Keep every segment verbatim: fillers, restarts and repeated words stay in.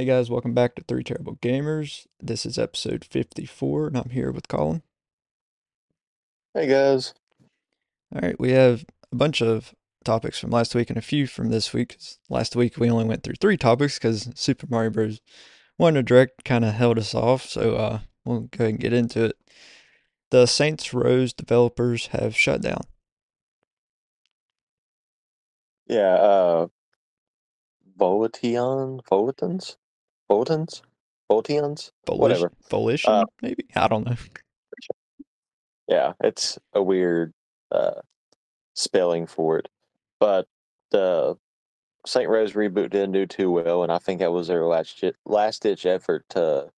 Hey guys, welcome back to Three Terrible Gamers. This is episode fifty-four, and I'm here with Colin. Hey guys. All right, we have a bunch of topics from last week and a few from this week. Last week we only went through three topics because Super Mario Bros. one Direct kind of held us off, so uh, we'll go ahead and get into it. The Saints Row developers have shut down. Yeah, uh... Volition, Volitons, Volitons, Volitions, whatever. Volition, uh, maybe? I don't know. Yeah, it's a weird uh, spelling for it. But uh, Saint Rose reboot didn't do too well, and I think that was their last-ditch last ditch effort to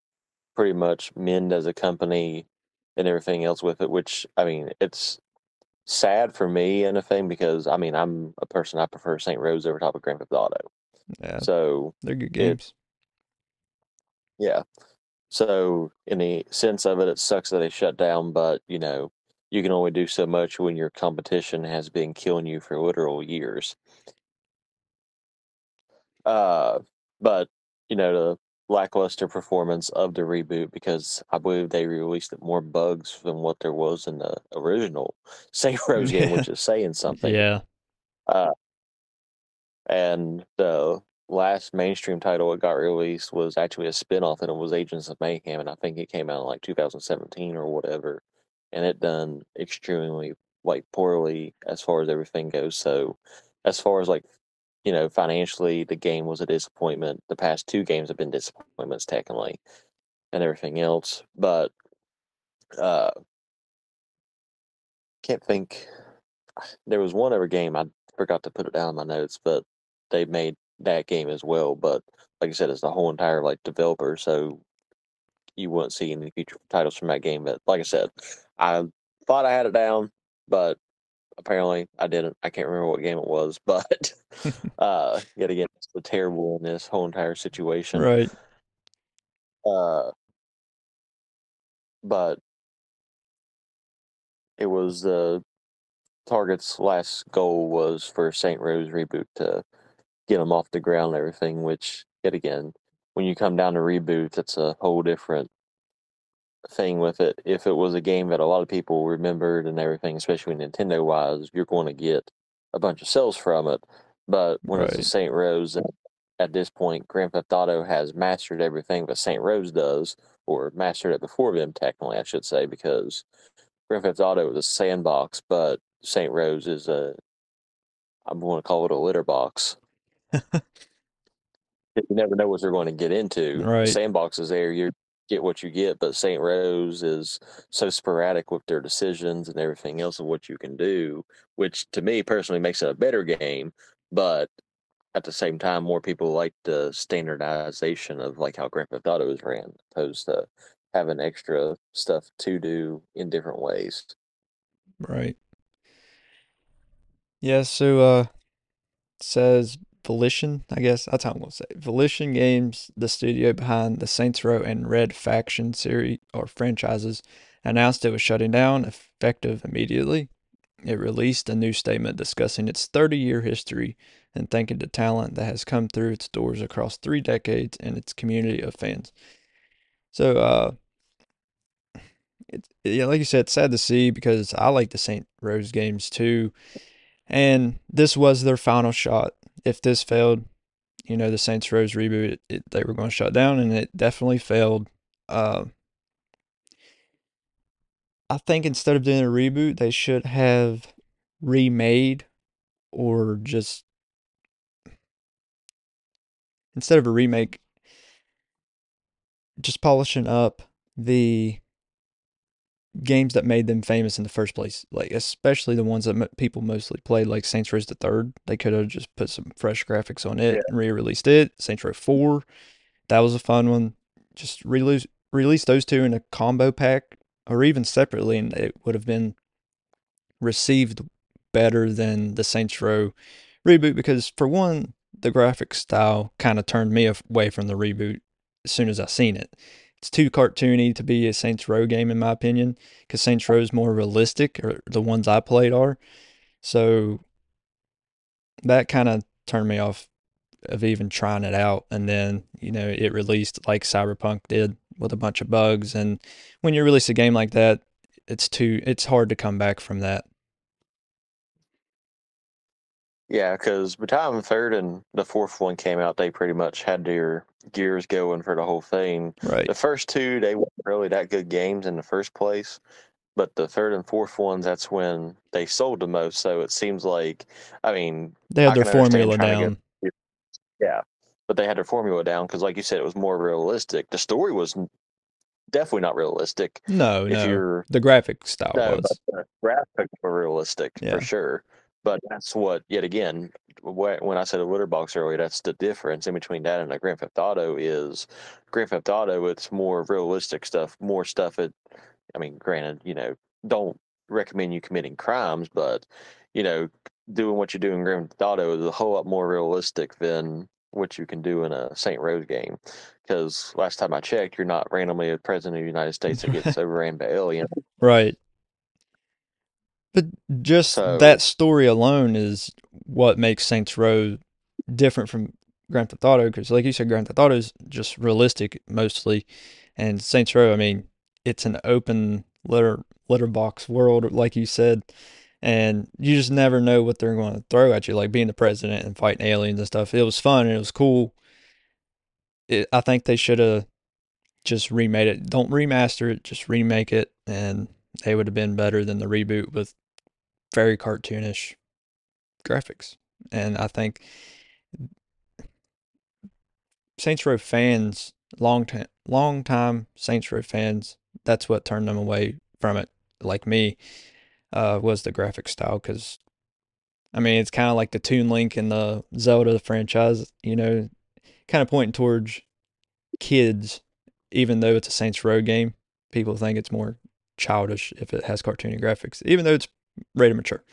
pretty much mend as a company and everything else with it, which, I mean, it's sad for me and a thing because, I mean, I'm a person, I prefer Saint Rose over top of Grand Theft Auto. Yeah, so they're good games. It, yeah. So in the sense of it, it sucks that they shut down, but you know, you can only do so much when your competition has been killing you for literal years. Uh, but you know, the lackluster performance of the reboot, because I believe they released more bugs than what there was in the original Saint Rose game, which is saying something. Yeah. Uh, And the last mainstream title it got released was actually a spinoff, and it was Agents of Mayhem, and I think it came out in like two thousand seventeen or whatever, and it done extremely like poorly as far as everything goes. So as far as like, you know, financially, the game was a disappointment. The past two games have been disappointments technically, and everything else. But uh, can't think. There was one other game I forgot to put it down in my notes, but they made that game as well, but like I said, it's the whole entire like developer, so you won't see any future titles from that game. But like I said, I thought I had it down, but apparently I didn't. I can't remember what game it was, but uh, yet again, it's the terrible in this whole entire situation, right? Uh, but it was the uh, Target's last goal was for Saint Rose reboot to get them off the ground and everything, which, yet again, when you come down to reboot, it's a whole different thing with it. If it was a game that a lot of people remembered and everything, especially Nintendo-wise, you're going to get a bunch of sales from it. But when right. it's Saint Rose, at this point, Grand Theft Auto has mastered everything that Saint Rose does, or mastered it before them, technically, I should say, because Grand Theft Auto is a sandbox, but Saint Rose is a, I'm going to call it a litter box. You never know what they're going to get into. Right. Sandbox is there, you get what you get, but Saint Rose is so sporadic with their decisions and everything else of what you can do, which to me personally makes it a better game, but at the same time, more people like the standardization of like how Grand Theft Auto is ran, opposed to having extra stuff to do in different ways. Right. Yeah, so uh, it says Volition, I guess. That's how I'm going to say it. Volition Games, the studio behind the Saints Row and Red Faction series or franchises, announced it was shutting down, effective immediately. It released a new statement discussing its thirty-year history and thanking the talent that has come through its doors across three decades and its community of fans. So, uh, it, yeah, like you said, it's sad to see because I like the Saints Row games too. And this was their final shot. If this failed, you know, the Saints Row reboot, it, it, they were going to shut down, and it definitely failed. Uh, I think instead of doing a reboot, they should have remade, or just instead of a remake, just polishing up the games that made them famous in the first place, like especially the ones that m- people mostly played, like Saints Row the Third. They could have just put some fresh graphics on it yeah. and re-released it. Saints Row Four, that was a fun one. Just release release those two in a combo pack, or even separately, and it would have been received better than the Saints Row reboot. Because for one, the graphic style kind of turned me away from the reboot as soon as I seen it. It's too cartoony to be a Saints Row game, in my opinion, because Saints Row is more realistic, or the ones I played are. So that kind of turned me off of even trying it out. And then, you know, it released like Cyberpunk did with a bunch of bugs. And when you release a game like that, it's too, it's hard to come back from that. Yeah, because by the time the third and the fourth one came out, they pretty much had their gears going for the whole thing. Right. The first two, they weren't really that good games in the first place. But the third and fourth ones, that's when they sold the most. So it seems like, I mean... They had their formula down. Get, yeah, but they had their formula down because, like you said, it was more realistic. The story was definitely not realistic. No, if no. You're, the graphic style no, was. The graphics were realistic, yeah. for sure. But that's what, yet again, when I said a litter box earlier, that's the difference in between that and a Grand Theft Auto is Grand Theft Auto, it's more realistic stuff, more stuff it... I mean, granted, you know, don't recommend you committing crimes, but, you know, doing what you do in Grand Theft Auto is a whole lot more realistic than what you can do in a Saints Row game. Because last time I checked, you're not randomly a president of the United States that gets overran by aliens. Right. But just so, that story alone is what makes Saints Row different from Grand Theft Auto. Because, like you said, Grand Theft Auto is just realistic mostly. And Saints Row, I mean, it's an open litter litterbox world, like you said, and you just never know what they're going to throw at you, like being the president and fighting aliens and stuff. It was fun and it was cool. It, I think they should have just remade it. Don't remaster it, just remake it, and they would have been better than the reboot with very cartoonish graphics. And I think Saints Row fans, long time, long time Saints Row fans, that's what turned them away from it, like me, uh, was the graphic style. Because, I mean, it's kind of like the Toon Link and the Zelda franchise, you know, kind of pointing towards kids, even though it's a Saints Row game. People think it's more childish if it has cartoony graphics, even though it's rated mature.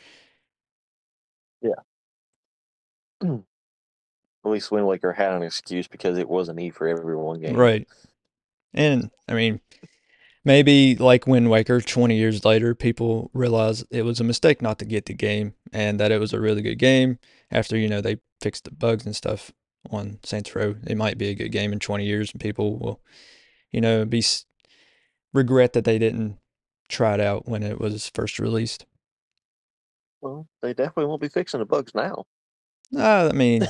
Yeah. At least Wind Waker had an excuse because it was an E for everyone game. Right. And, I mean... Maybe like Wind Waker, twenty years later, people realize it was a mistake not to get the game and that it was a really good game. After, you know, they fixed the bugs and stuff on Saints Row, it might be a good game in twenty years and people will, you know, be regret that they didn't try it out when it was first released. Well, they definitely won't be fixing the bugs now. Uh, I mean,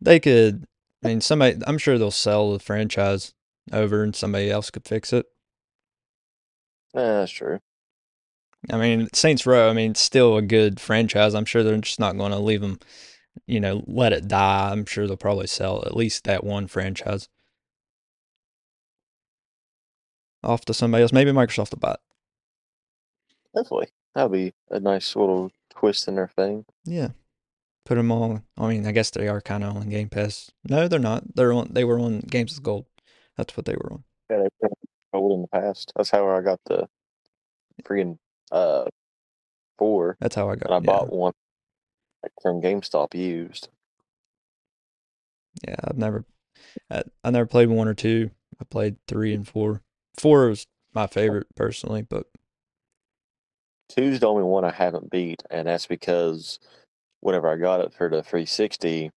they could, I mean, somebody, I'm sure they'll sell the franchise over and somebody else could fix it. Uh, that's true. I mean, Saints Row, I mean, it's still a good franchise. I'm sure they're just not going to leave them, you know, let it die. I'm sure they'll probably sell at least that one franchise off to somebody else. Maybe Microsoft will buy it. Definitely. That'll be a nice little twist in their thing. Yeah. Put them all. I mean, I guess they are kind of on Game Pass. No, they're not. They're on. They were on Games of Gold. That's what they were on. Yeah, they were. In the past, that's how I got the freaking uh four. That's how I got. And I yeah. bought one from GameStop used. Yeah, I've never, I, I never played one or two. I played three and four. Four was my favorite personally, but two's the only one I haven't beat, and that's because whenever I got it for the three sixty,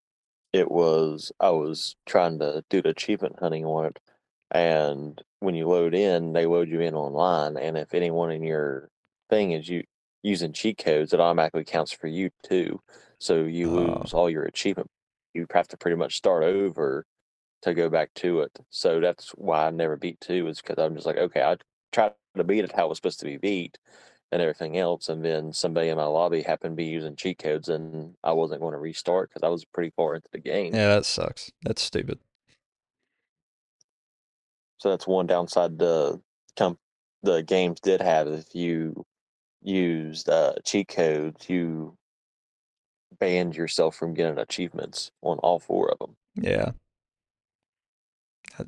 it was I was trying to do the achievement hunting on it. And when you load in, they load you in online, and if anyone in your thing is you using cheat codes, it automatically counts for you too. So you oh. lose all your achievement. You have to pretty much start over to go back to it. So that's why I never beat two, is because I'm just like, okay, I tried to beat it how it was supposed to be beat and everything else, and then somebody in my lobby happened to be using cheat codes, and I wasn't going to restart because I was pretty far into the game. Yeah, that sucks. That's stupid. So that's one downside the comp- the games did have. If you used uh, cheat codes, you banned yourself from getting achievements on all four of them. Yeah.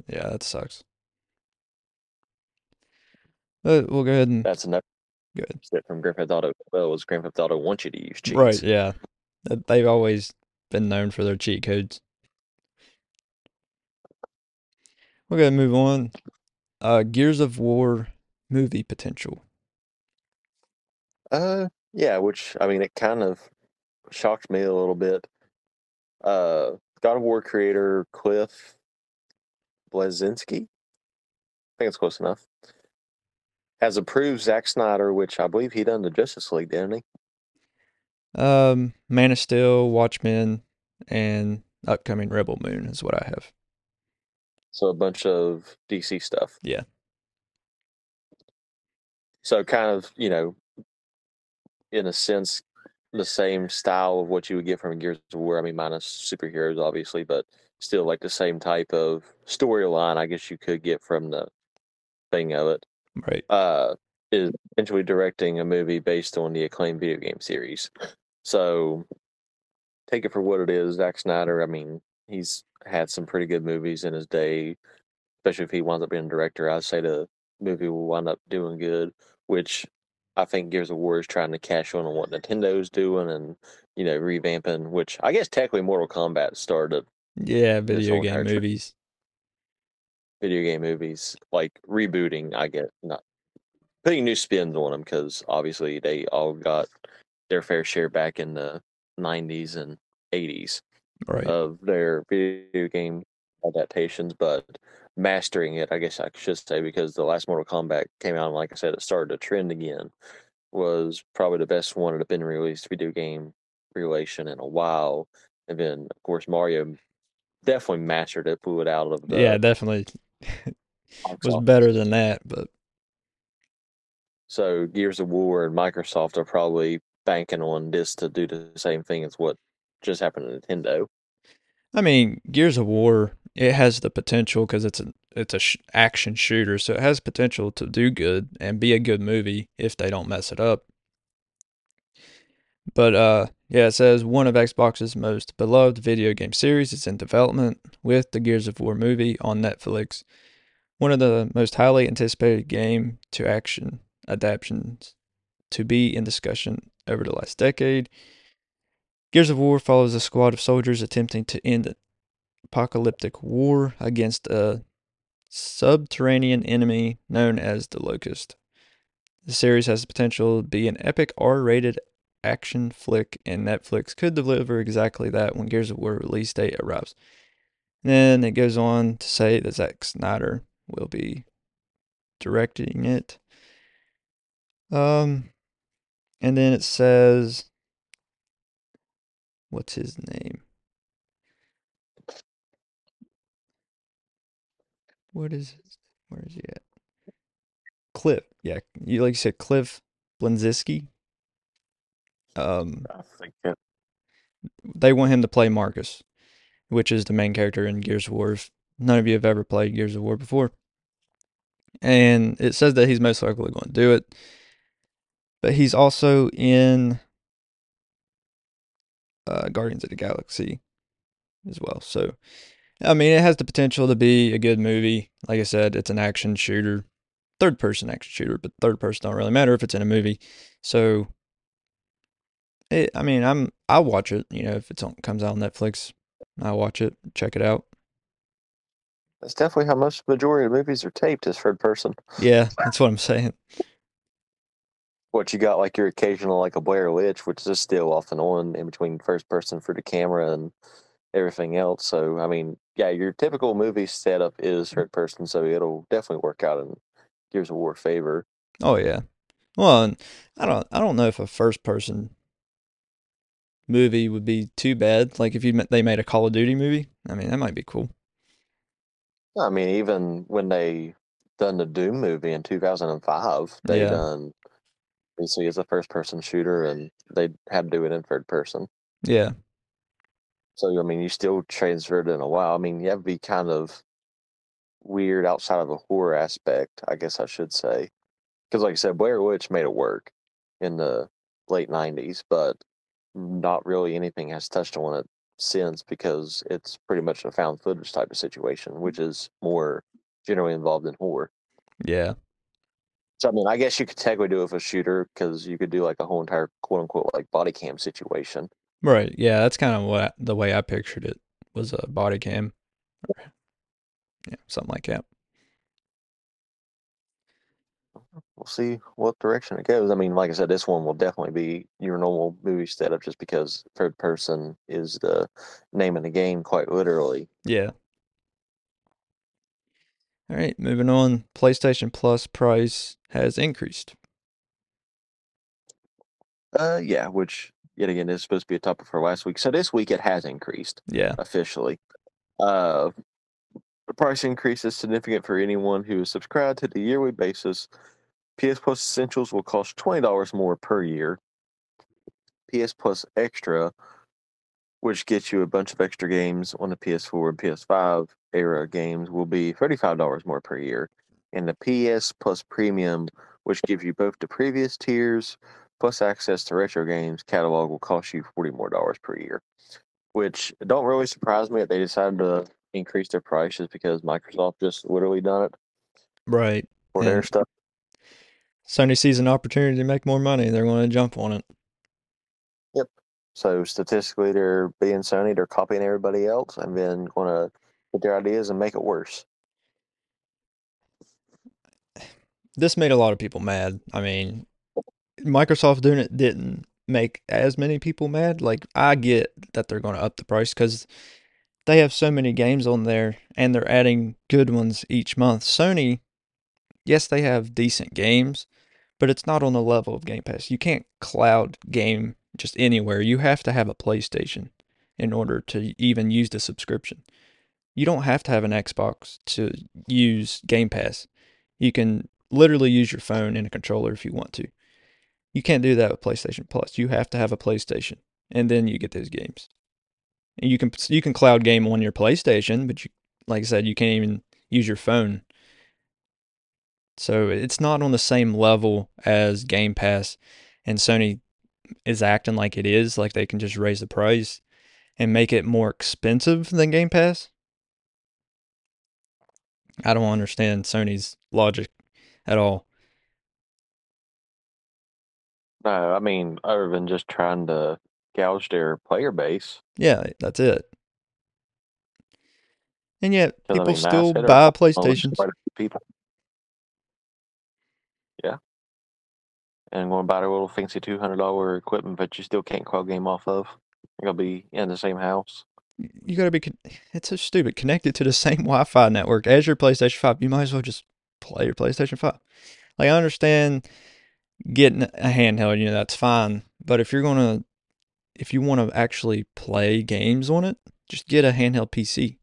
Yeah, that sucks. But we'll go ahead and... That's another good step from Grand Theft Auto. Well, was Grand Theft Auto want you to use cheats. Right, yeah. They've always been known for their cheat codes. We're going to move on. Uh, Gears of War movie potential. Uh, yeah, which, I mean, it kind of shocked me a little bit. Uh, God of War creator Cliff Bleszinski, I think it's close enough, has approved Zack Snyder, which I believe he done the Justice League, didn't he? Um, Man of Steel, Watchmen, and upcoming Rebel Moon is what I have. So a bunch of D C stuff. Yeah. So kind of, you know, in a sense, the same style of what you would get from Gears of War. I mean, minus superheroes, obviously, but still like the same type of storyline, I guess you could get from the thing of it. Right. Uh, is essentially directing a movie based on the acclaimed video game series. So take it for what it is. Zack Snyder, I mean, he's had some pretty good movies in his day, especially if he winds up being a director. I'd say the movie will wind up doing good, which I think Gears of War is trying to cash in on what Nintendo's doing and, you know, revamping, which I guess technically Mortal Kombat started. Yeah, video game movies. Video game movies, like rebooting, I guess, not putting new spins on them, because obviously they all got their fair share back in the nineties and eighties right. of their video game adaptations, but mastering it, I guess I should say, because the last Mortal Kombat came out, and like I said, it started a trend again, was probably the best one that had been released video game relation in a while. And then, of course, Mario definitely mastered it, blew it out of the... Yeah, definitely. It was better than that, but... So Gears of War and Microsoft are probably banking on this to do the same thing as what just happened to Nintendo. I mean, Gears of War, it has the potential because it's an it's a sh- action shooter, so it has potential to do good and be a good movie if they don't mess it up. But uh, yeah, it says one of Xbox's most beloved video game series is in development with the Gears of War movie on Netflix, one of the most highly anticipated game to action adaptations to be in discussion over the last decade. Gears of War follows a squad of soldiers attempting to end an apocalyptic war against a subterranean enemy known as the Locust. The series has the potential to be an epic R-rated action flick, and Netflix could deliver exactly that when Gears of War release date arrives. And then it goes on to say that Zack Snyder will be directing it. Um, and then it says, what's his name? What is his, where is he at? Cliff, yeah, you like you said, Cliff Bleszinski. Um, they want him to play Marcus, which is the main character in Gears of War. None of you have ever played Gears of War before, and it says that he's most likely going to do it. But he's also in uh, Guardians of the Galaxy as well. So, I mean, it has the potential to be a good movie. Like I said, it's an action shooter, third-person action shooter, but third-person don't really matter if it's in a movie. So, it, I mean, I'm I'll watch it. You know, if it comes out on Netflix, I'll watch it, check it out. That's definitely how much the majority of movies are taped is third-person. Yeah, that's what I'm saying. What you got, like your occasional, like a Blair Witch, which is still off and on in between first person for the camera and everything else. So, I mean, yeah, your typical movie setup is third person, so it'll definitely work out in Gears of War favor. Oh yeah. Well, I don't, I don't know if a first person movie would be too bad. Like if you they made a Call of Duty movie, I mean that might be cool. I mean, even when they done the Doom movie in two thousand five, they yeah. done. So it's a first-person shooter, and they had to do it in third-person. Yeah. So, I mean, you still transferred it in a while. I mean, you have to be kind of weird outside of the horror aspect, I guess I should say. Because, like I said, Blair Witch made it work in the late nineties, but not really anything has touched on it since because it's pretty much a found footage type of situation, which is more generally involved in horror. Yeah. So, I mean, I guess you could technically do it with a shooter because you could do like a whole entire quote unquote like body cam situation. Right. Yeah. That's kind of what the way I pictured it was a body cam. Yeah. Something like that. we'll see what direction it goes. I mean, like I said, this one will definitely be your normal movie setup just because third person is the name of the game, quite literally. Yeah. All right, moving on. PlayStation Plus price has increased. Uh, yeah, which, yet again, is supposed to be a topic for last week. So this week it has increased. Yeah. Officially. Uh, the price increase is significant for anyone who is subscribed to the yearly basis. P S Plus Essentials will cost twenty dollars more per year. P S Plus Extra, which gets you a bunch of extra games on the P S four and P S five era games, will be thirty-five dollars more per year. And the P S Plus Premium, which gives you both the previous tiers plus access to retro games catalog, will cost you forty more dollars per year, which don't really surprise me that they decided to increase their prices because Microsoft just literally done it. Right. For yeah. their stuff. Sony sees an opportunity to make more money. They're going to jump on it. Yep. So statistically, they're being Sony, they're copying everybody else and then going to put their ideas and make it worse. This made a lot of people mad. I mean, Microsoft doing it didn't make as many people mad. Like, I get that they're going to up the price because they have so many games on there and they're adding good ones each month. Sony, yes, they have decent games, but it's not on the level of Game Pass. You can't cloud game just anywhere. You have to have a PlayStation in order to even use the subscription. You don't have to have an Xbox to use Game Pass. You can literally use your phone and a controller if you want to. You can't do that with PlayStation Plus. You have to have a PlayStation, and then you get those games. And you can you can cloud game on your PlayStation, but you, like I said, you can't even use your phone. So it's not on the same level as Game Pass, and Sony is acting like it is, like they can just raise the price and make it more expensive than Game Pass. I don't understand Sony's logic at all. No, I mean, other than just trying to gouge their player base. Yeah, that's it. And yet, people I mean, still buy PlayStations. People. Yeah. And going to buy their little fancy two hundred dollars equipment, but you still can't call game off of. You're going to be in the same house. You got to be, con- it's so stupid, connected to the same Wi-Fi network as your PlayStation five. You might as well just play your PlayStation five. Like, I understand getting a handheld, you know, that's fine. But if you're going to, if you want to actually play games on it, just get a handheld P C.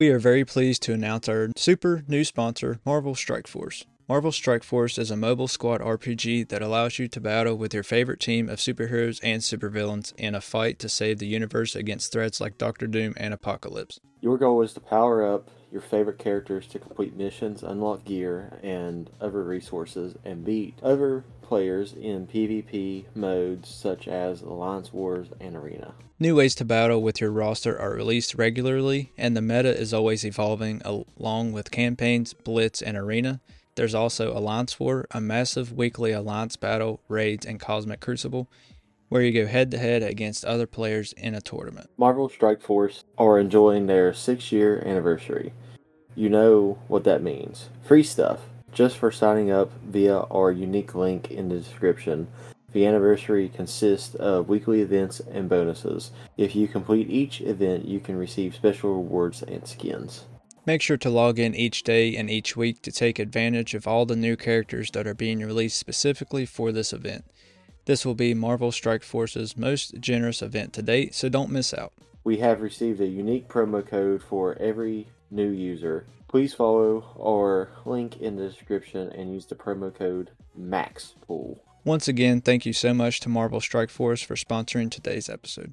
We are very pleased to announce our super new sponsor, Marvel Strike Force. Marvel Strike Force is a mobile squad R P G that allows you to battle with your favorite team of superheroes and supervillains in a fight to save the universe against threats like Doctor Doom and Apocalypse. Your goal is to power up your favorite characters to complete missions, unlock gear, and other resources, and beat other players in PvP modes such as Alliance Wars and Arena. New ways to battle with your roster are released regularly, and the meta is always evolving along with campaigns, Blitz, and Arena. There's also Alliance War, a massive weekly alliance battle, raids, and Cosmic Crucible, where you go head-to-head against other players in a tournament. Marvel Strike Force are enjoying their six-year anniversary. You know what that means. Free stuff, just for signing up via our unique link in the description. The anniversary consists of weekly events and bonuses. If you complete each event, you can receive special rewards and skins. Make sure to log in each day and each week to take advantage of all the new characters that are being released specifically for this event. This will be Marvel Strike Force's most generous event to date, so don't miss out. We have received a unique promo code for every new user. Please follow our link in the description and use the promo code MAXPOOL. Once again, thank you so much to Marvel Strike Force for sponsoring today's episode.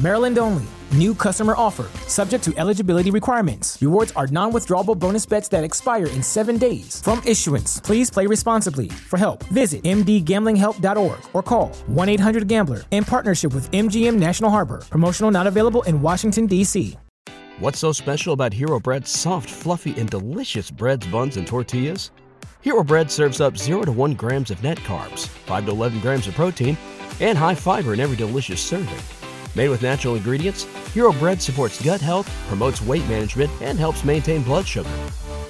Maryland only. New customer offer. Subject to eligibility requirements. Rewards are non-withdrawable bonus bets that expire in seven days. From issuance, please play responsibly. For help, visit m d gambling help dot org or call one eight hundred gambler in partnership with M G M National Harbor. Promotional not available in Washington, D C What's so special about Hero Bread's soft, fluffy, and delicious breads, buns, and tortillas? Hero Bread serves up zero to one grams of net carbs, five to eleven grams of protein, and high fiber in every delicious serving. Made with natural ingredients, Hero Bread supports gut health, promotes weight management, and helps maintain blood sugar.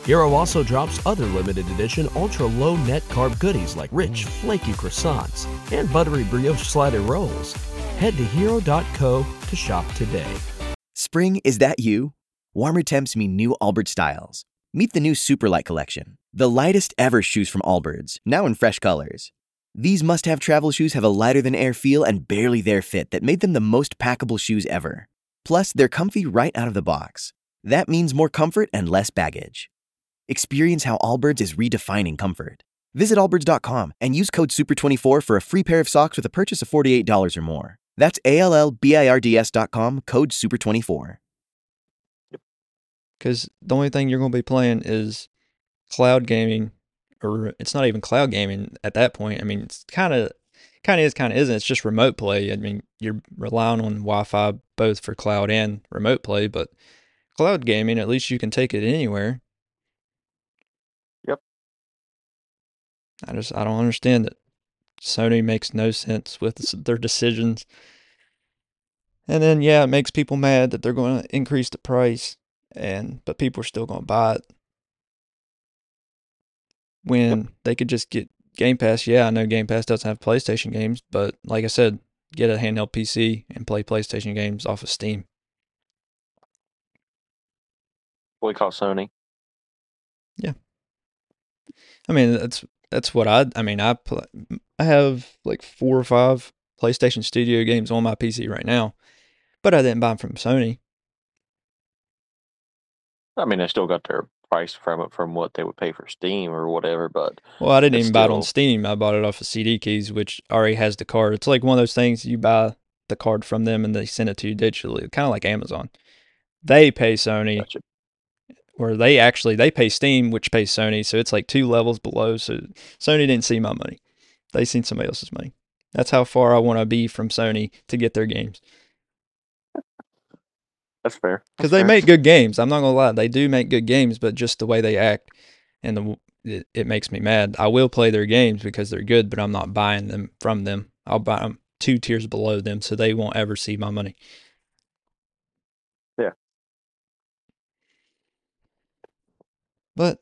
Hero also drops other limited edition ultra-low net carb goodies like rich, flaky croissants and buttery brioche slider rolls. Head to hero dot co to shop today. Spring, is that you? Warmer temps mean new Allbirds styles. Meet the new Superlight Collection, the lightest ever shoes from Allbirds, now in fresh colors. These must-have travel shoes have a lighter-than-air feel and barely-there fit that made them the most packable shoes ever. Plus, they're comfy right out of the box. That means more comfort and less baggage. Experience how Allbirds is redefining comfort. Visit allbirds dot com and use code super twenty-four for a free pair of socks with a purchase of forty-eight dollars or more. That's A L L B I R D S dot com, code super twenty-four. Because the only thing you're going to be playing is cloud gaming. Or it's not even cloud gaming at that point. I mean, it's kind of, kind of is, kind of isn't. It's just remote play. I mean, you're relying on Wi-Fi both for cloud and remote play. But cloud gaming, at least you can take it anywhere. Yep. I just I don't understand it. Sony makes no sense with their decisions. And then yeah, it makes people mad that they're going to increase the price, and but people are still going to buy it. When yep. they could just get Game Pass. Yeah, I know Game Pass doesn't have PlayStation games, but like I said, get a handheld P C and play PlayStation games off of Steam. Boycott Sony. Yeah. I mean, that's that's what I, I mean, I, play, I have like four or five PlayStation Studio games on my P C right now, but I didn't buy them from Sony. I mean, I still got their price from it from what they would pay for Steam or whatever, but well, I didn't even still... buy it on Steam. I bought it off of C D Keys, which already has the card. It's like one of those things you buy the card from them and they send it to you digitally, kind of like Amazon. They pay Sony, gotcha. Or they actually they pay Steam, which pays Sony. So it's like two levels below. So Sony didn't see my money; they seen somebody else's money. That's how far I want to be from Sony to get their games. That's fair. Because they fair. make good games. I'm not going to lie. They do make good games, but just the way they act, and the, it, it makes me mad. I will play their games because they're good, but I'm not buying them from them. I'll buy them two tiers below them, so they won't ever see my money. Yeah. But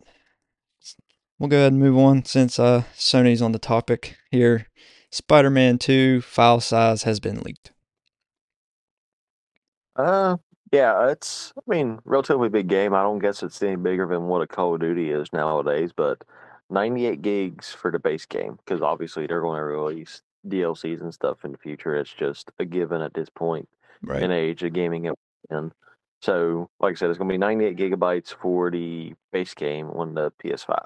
we'll go ahead and move on since uh, Sony's on the topic here. Spider-Man two file size has been leaked. Uh... Yeah, it's, I mean, relatively big game. I don't guess it's any bigger than what a Call of Duty is nowadays, but ninety-eight gigs for the base game, because obviously they're going to release D L Cs and stuff in the future. It's just a given at this point right. in age of gaming. It in. So, like I said, it's going to be ninety-eight gigabytes for the base game on the P S five.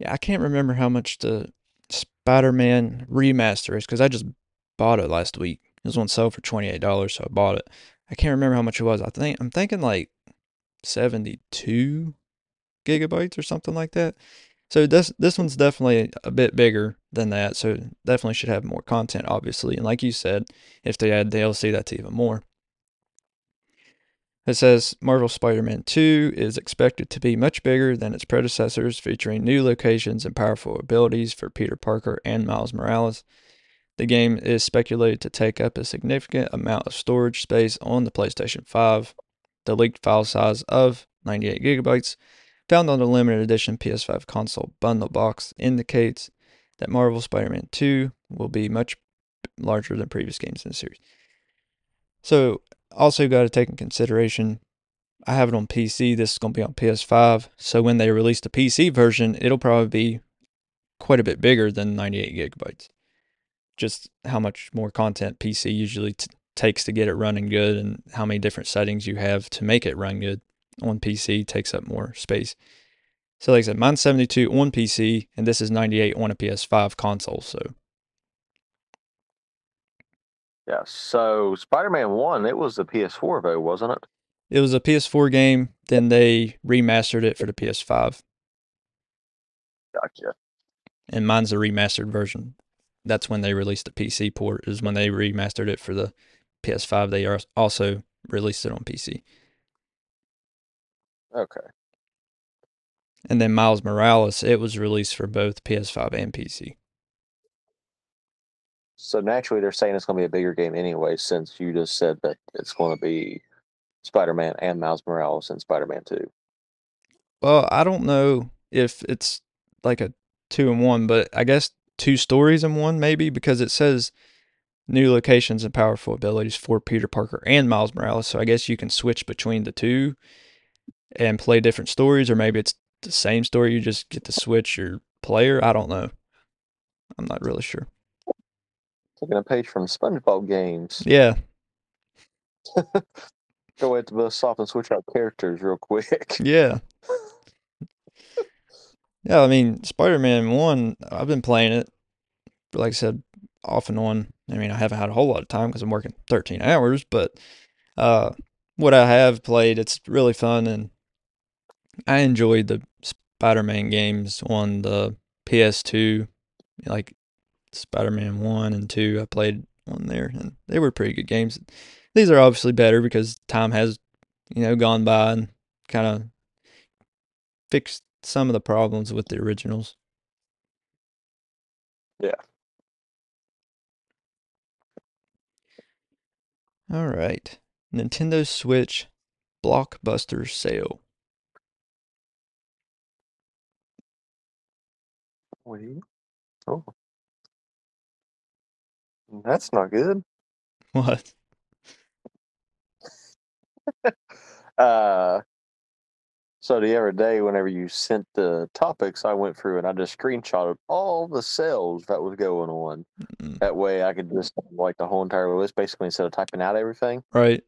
Yeah, I can't remember how much the Spider-Man remaster is, because I just bought it last week. It was on sale for twenty-eight dollars, so I bought it. I can't remember how much it was. I think I'm thinking like seventy-two gigabytes or something like that. So this this one's definitely a bit bigger than that. So definitely should have more content, obviously. And like you said, if they add D L C, that's even more. It says Marvel Spider-Man two is expected to be much bigger than its predecessors, featuring new locations and powerful abilities for Peter Parker and Miles Morales. The game is speculated to take up a significant amount of storage space on the PlayStation five. The leaked file size of ninety-eight gigabytes found on the limited edition P S five console bundle box indicates that Marvel Spider-Man two will be much larger than previous games in the series. So also got to take in consideration, I have it on P C. This is going to be on P S five. So when they release the P C version, it'll probably be quite a bit bigger than ninety-eight gigabytes. Just how much more content P C usually t- takes to get it running good, and how many different settings you have to make it run good on P C takes up more space. So like I said, mine's seventy-two on P C, and this is ninety-eight on a P S five console. So yeah, so Spider-Man one, it was the P S four though, wasn't it? It was a P S four game, then they remastered it for the P S five. Gotcha. And mine's the remastered version. That's when they released the P C port, is when they remastered it for the P S five. They are also released it on P C. Okay. And then Miles Morales, it was released for both P S five and P C. So naturally, they're saying it's going to be a bigger game anyway, since you just said that it's going to be Spider-Man and Miles Morales and Spider-Man two. Well, I don't know if it's like a two in one, but I guess two stories in one, maybe, because it says new locations and powerful abilities for Peter Parker and Miles Morales. So I guess you can switch between the two and play different stories, or maybe it's the same story. You just get to switch your player. I don't know. I'm not really sure. Taking a page from SpongeBob games. Yeah. Go ahead to bust off and switch out characters real quick. Yeah. Yeah, I mean, Spider-Man one, I've been playing it, like I said, off and on. I mean, I haven't had a whole lot of time because I'm working thirteen hours, but uh, what I have played, it's really fun, and I enjoyed the Spider-Man games on the P S two, like Spider-Man one and two I played on there, and they were pretty good games. These are obviously better because time has, you know, gone by and kind of fixed some of the problems with the originals. Yeah. All right. Nintendo Switch blockbuster sale. Wait. Oh. That's not good. What? uh So the other day, whenever you sent the topics, I went through and I just screenshotted all the sales that was going on. Mm-hmm. That way I could just, like, the whole entire list, basically, instead of typing out everything. Right.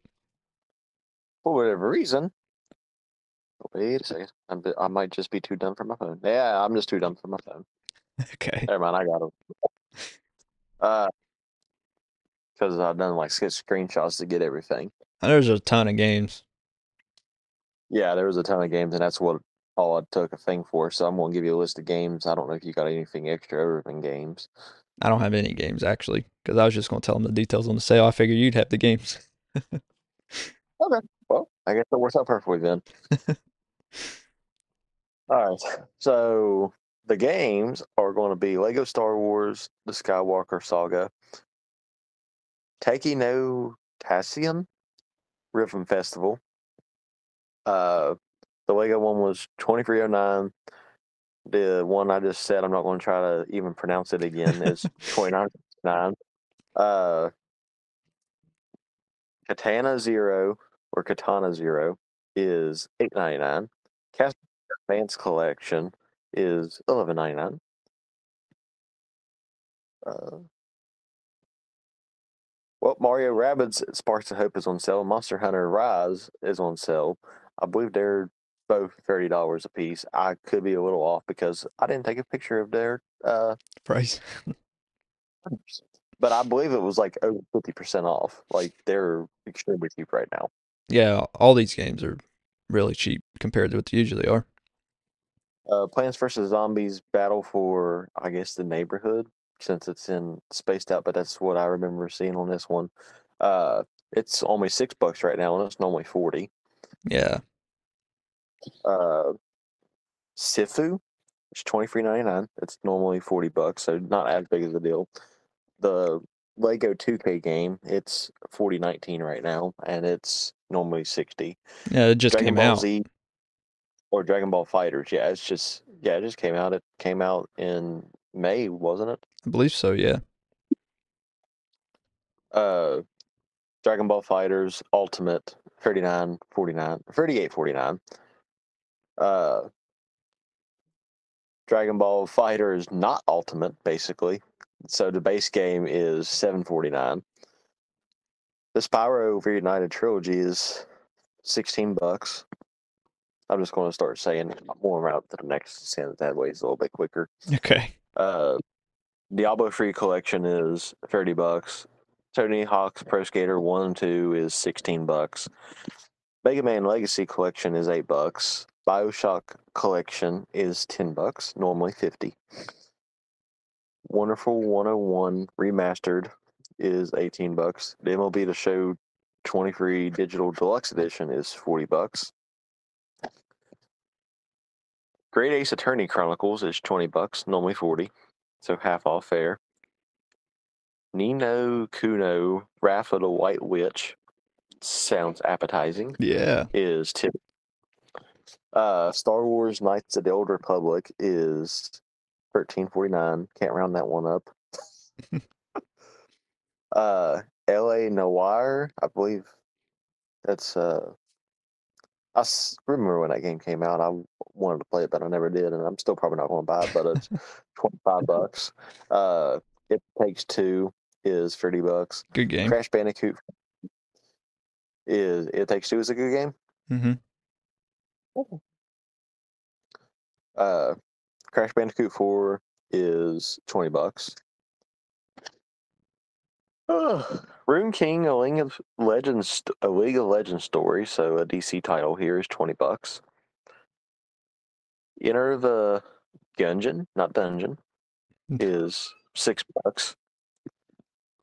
For whatever reason. Wait a second. I'm, I might just be too dumb for my phone. Yeah, I'm just too dumb for my phone. Okay. Never mind, I got it. Uh, because I've done, like, six screenshots to get everything. There's a ton of games. Yeah, there was a ton of games, and that's what all I took a thing for. So I'm going to give you a list of games. I don't know if you got anything extra other than games. I don't have any games, actually, because I was just going to tell them the details on the sale. I figured you'd have the games. Okay. Well, I guess that works out perfectly then. All right. So the games are going to be Lego Star Wars, The Skywalker Saga, Takei no Tatsujin Rhythm Festival. Uh, the Lego one was twenty-three oh nine. The one I just said, I'm not going to try to even pronounce it again, is twenty-nine oh nine. Uh, Katana Zero or Katana Zero is eight ninety-nine. Castle Advance Collection is eleven ninety-nine. Uh, well, Mario Rabbids Sparks of Hope is on sale. Monster Hunter Rise is on sale. I believe they're both thirty dollars a piece. I could be a little off because I didn't take a picture of their uh, price. But I believe it was like over fifty percent off. Like, they're extremely cheap right now. Yeah, all these games are really cheap compared to what they usually are. Uh, Plants versus. Zombies Battle for, I guess, the neighborhood, since it's in spaced out, but that's what I remember seeing on this one. Uh, it's only six bucks right now, and it's normally forty. Yeah. Uh, Sifu, it's twenty-three ninety-nine. It's normally forty bucks, so not as big as a deal. The Lego two K game, it's forty nineteen right now, and it's normally sixty. Yeah, it just Dragon came Ball out. Z or Dragon Ball Fighters, yeah, it's just yeah, it just came out. It came out in May, wasn't it? I believe so. Yeah. Uh, Dragon Ball Fighters Ultimate thirty-nine forty-nine, thirty-eight forty-nine, uh, Dragon Ball Fighters not Ultimate, basically. So the base game is seven forty-nine. This Pyro Reunited Trilogy is sixteen bucks. I'm just going to start saying more out to the next sentence. That way it's a little bit quicker. Okay. Uh, Diablo three Collection is thirty bucks. Tony Hawk's Pro Skater one and two is sixteen bucks. Mega Man Legacy Collection is eight bucks. BioShock Collection is ten bucks, normally fifty. Wonderful one oh one Remastered is eighteen bucks. The M L B The Show twenty-three Digital Deluxe Edition is forty bucks. Great Ace Attorney Chronicles is twenty bucks, normally forty, so half off fair. Nino Kuno, Wrath of the White Witch, sounds appetizing. Yeah. Is tip. Uh, Star Wars Knights of the Old Republic is thirteen forty-nine. Can't round that one up. uh, L A Noire, I believe that's. Uh, I remember when that game came out. I wanted to play it, but I never did, and I'm still probably not going to buy it. But it's twenty-five bucks. Uh, It Takes Two is thirty bucks. Good game. Crash Bandicoot is It Takes Two is a good game. Mm-hmm. Oh. Uh, Crash Bandicoot four is twenty bucks. Oh. Rune King, a League of Legends, a League of Legends story. So a D C title here is twenty bucks. Enter the Gungeon, not Dungeon, is six bucks.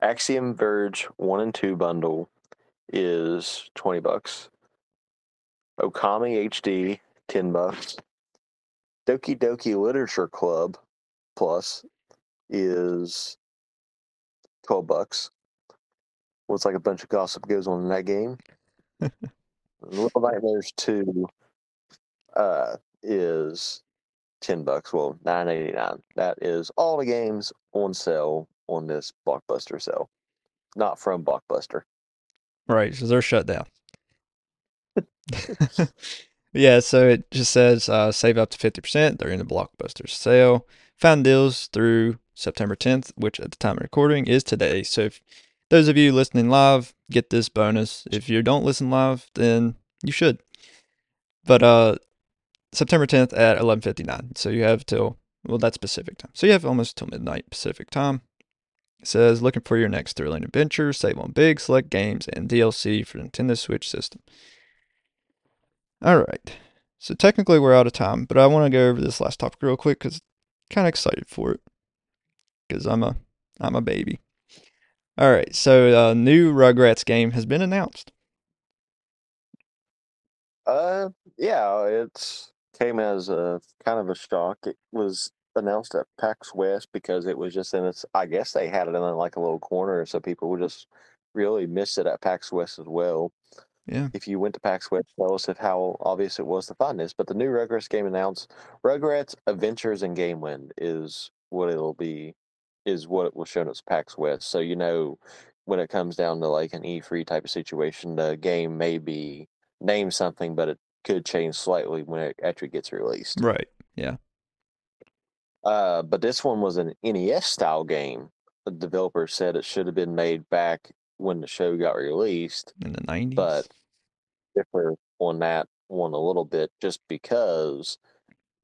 Axiom Verge one and two bundle is twenty bucks. Okami H D ten bucks. Doki Doki Literature Club Plus is twelve bucks. Looks like a bunch of gossip goes on in that game. Little Nightmares two uh, is ten bucks. Well, nine eighty nine. That is all the games on sale on this Blockbuster sale, not from Blockbuster. Right, so they're shut down. Yeah, so it just says uh, save up to fifty percent. They're in the Blockbuster sale. Found deals through September tenth, which at the time of recording is today. So if those of you listening live get this bonus, if you don't listen live, then you should. But uh. September tenth at eleven fifty nine. So you have till well, that's Pacific time. So you have almost till midnight Pacific time. It says looking for your next thrilling adventure. Save on big select games and D L C for Nintendo Switch system. All right. So technically we're out of time, but I want to go over this last topic real quick because I'm kind of excited for it because I'm a I'm a baby. All right. So a new Rugrats game has been announced. Uh, yeah, it's. Came as a kind of a shock. It was announced at PAX West because it was just in its. I guess they had it in like a little corner, so people would just really miss it at PAX West as well. Yeah. If you went to PAX West, tell us if how obvious it was to find this. But the new Rugrats game announced, Rugrats Adventures in Gameland is what it'll be, is what it was shown as PAX West. So you know, when it comes down to like an E three type of situation, the game may be named something, but it could change slightly when it actually gets released. Right, yeah. Uh, but this one was an N E S-style game. The developer said it should have been made back when the show got released. In the nineties? But differ on that one a little bit, just because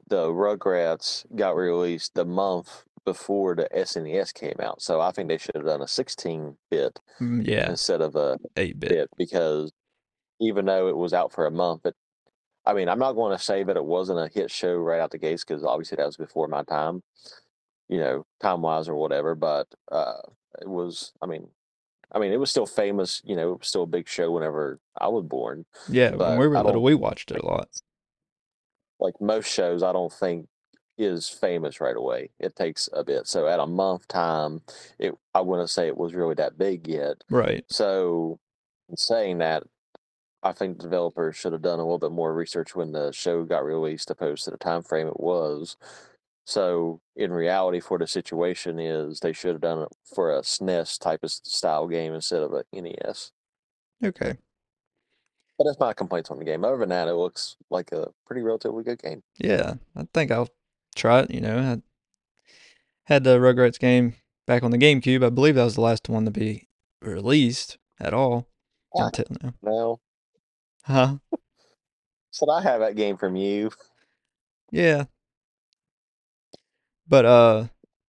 the Rugrats got released the month before the S N E S came out. So I think they should have done a sixteen-bit yeah. instead of a eight-bit, because even though it was out for a month, it I mean, I'm not going to say that it wasn't a hit show right out the gates because obviously that was before my time, you know, time-wise or whatever. But uh, it was, I mean, I mean, it was still famous, you know, it was still a big show whenever I was born. Yeah, but when we were little, we watched it a lot. Like most shows, I don't think is famous right away. It takes a bit. So at a month time, it I wouldn't say it was really that big yet. Right. So in saying that, I think the developers should have done a little bit more research when the show got released opposed to the time frame it was. So in reality for the situation is they should have done it for a S N E S type of style game instead of an N E S. Okay. But that's my complaints on the game. Other than that, it looks like a pretty relatively good game. Yeah, I think I'll try it. You know, I had the Rugrats game back on the GameCube. I believe that was the last one to be released at all. Yeah. Until now. No. Huh? So I have that game from you. Yeah. But uh,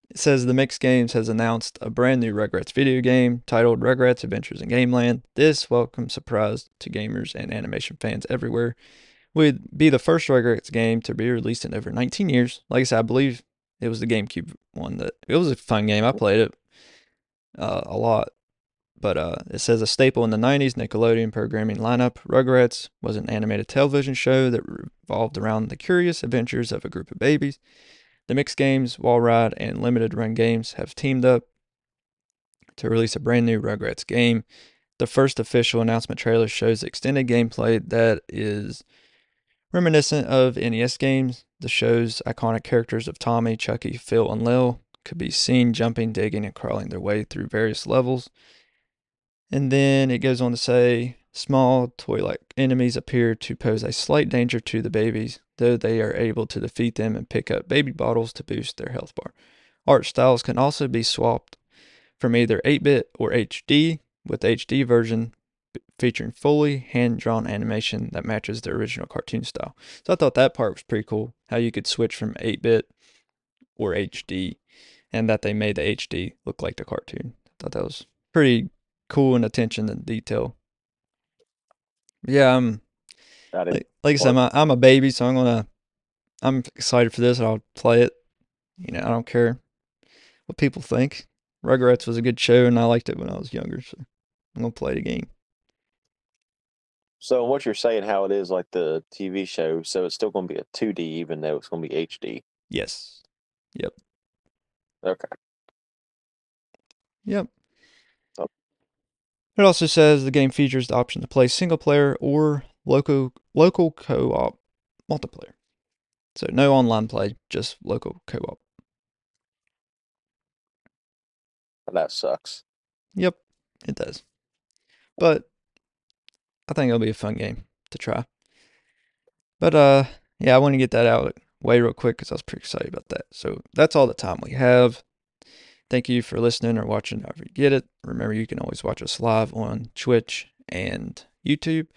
it says the Mix Games has announced a brand new Rugrats video game titled Rugrats Adventures in Gameland. This welcome surprise to gamers and animation fans everywhere would be the first Rugrats game to be released in over nineteen years. Like I said, I believe it was the GameCube one. That it was a fun game. I played it uh, a lot. But uh, it says a staple in the nineties Nickelodeon programming lineup, Rugrats was an animated television show that revolved around the curious adventures of a group of babies. The Mix Games, Wall Ride, and Limited Run Games have teamed up to release a brand new Rugrats game. The first official announcement trailer shows extended gameplay that is reminiscent of N E S games. The show's iconic characters of Tommy, Chucky, Phil, and Lil could be seen jumping, digging, and crawling their way through various levels. And then it goes on to say, small toy-like enemies appear to pose a slight danger to the babies, though they are able to defeat them and pick up baby bottles to boost their health bar. Art styles can also be swapped from either eight-bit or H D, with the H D version featuring fully hand-drawn animation that matches the original cartoon style. So I thought that part was pretty cool, how you could switch from eight-bit or H D, and that they made the H D look like the cartoon. I thought that was pretty cool and attention to detail. Yeah, I'm, like, like I said, I'm a, I'm a baby, so I'm gonna. I'm excited for this, and I'll play it. You know, I don't care what people think. Rugrats was a good show, and I liked it when I was younger, so I'm gonna play the game. So, what you're saying, how it is like the T V show, so it's still gonna be a two D, even though it's gonna be H D. Yes. Yep. Okay. Yep. It also says the game features the option to play single player or local local co-op multiplayer. So no online play, just local co-op. That sucks. Yep, it does. But I think it'll be a fun game to try. But uh, yeah, I want to get that out way real quick because I was pretty excited about that. So that's all the time we have. Thank you for listening or watching however you get it. Remember, you can always watch us live on Twitch and YouTube.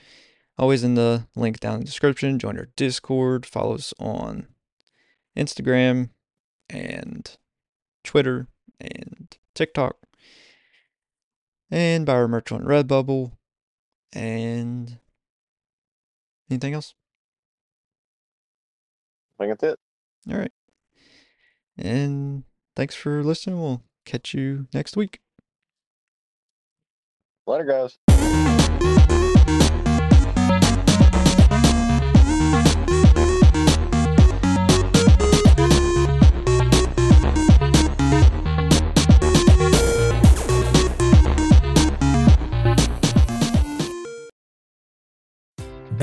Always in the link down in the description. Join our Discord. Follow us on Instagram and Twitter and TikTok. And buy our merch on Redbubble. And anything else? I think that's it. All right. And thanks for listening. We'll catch you next week. Later, guys.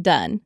done.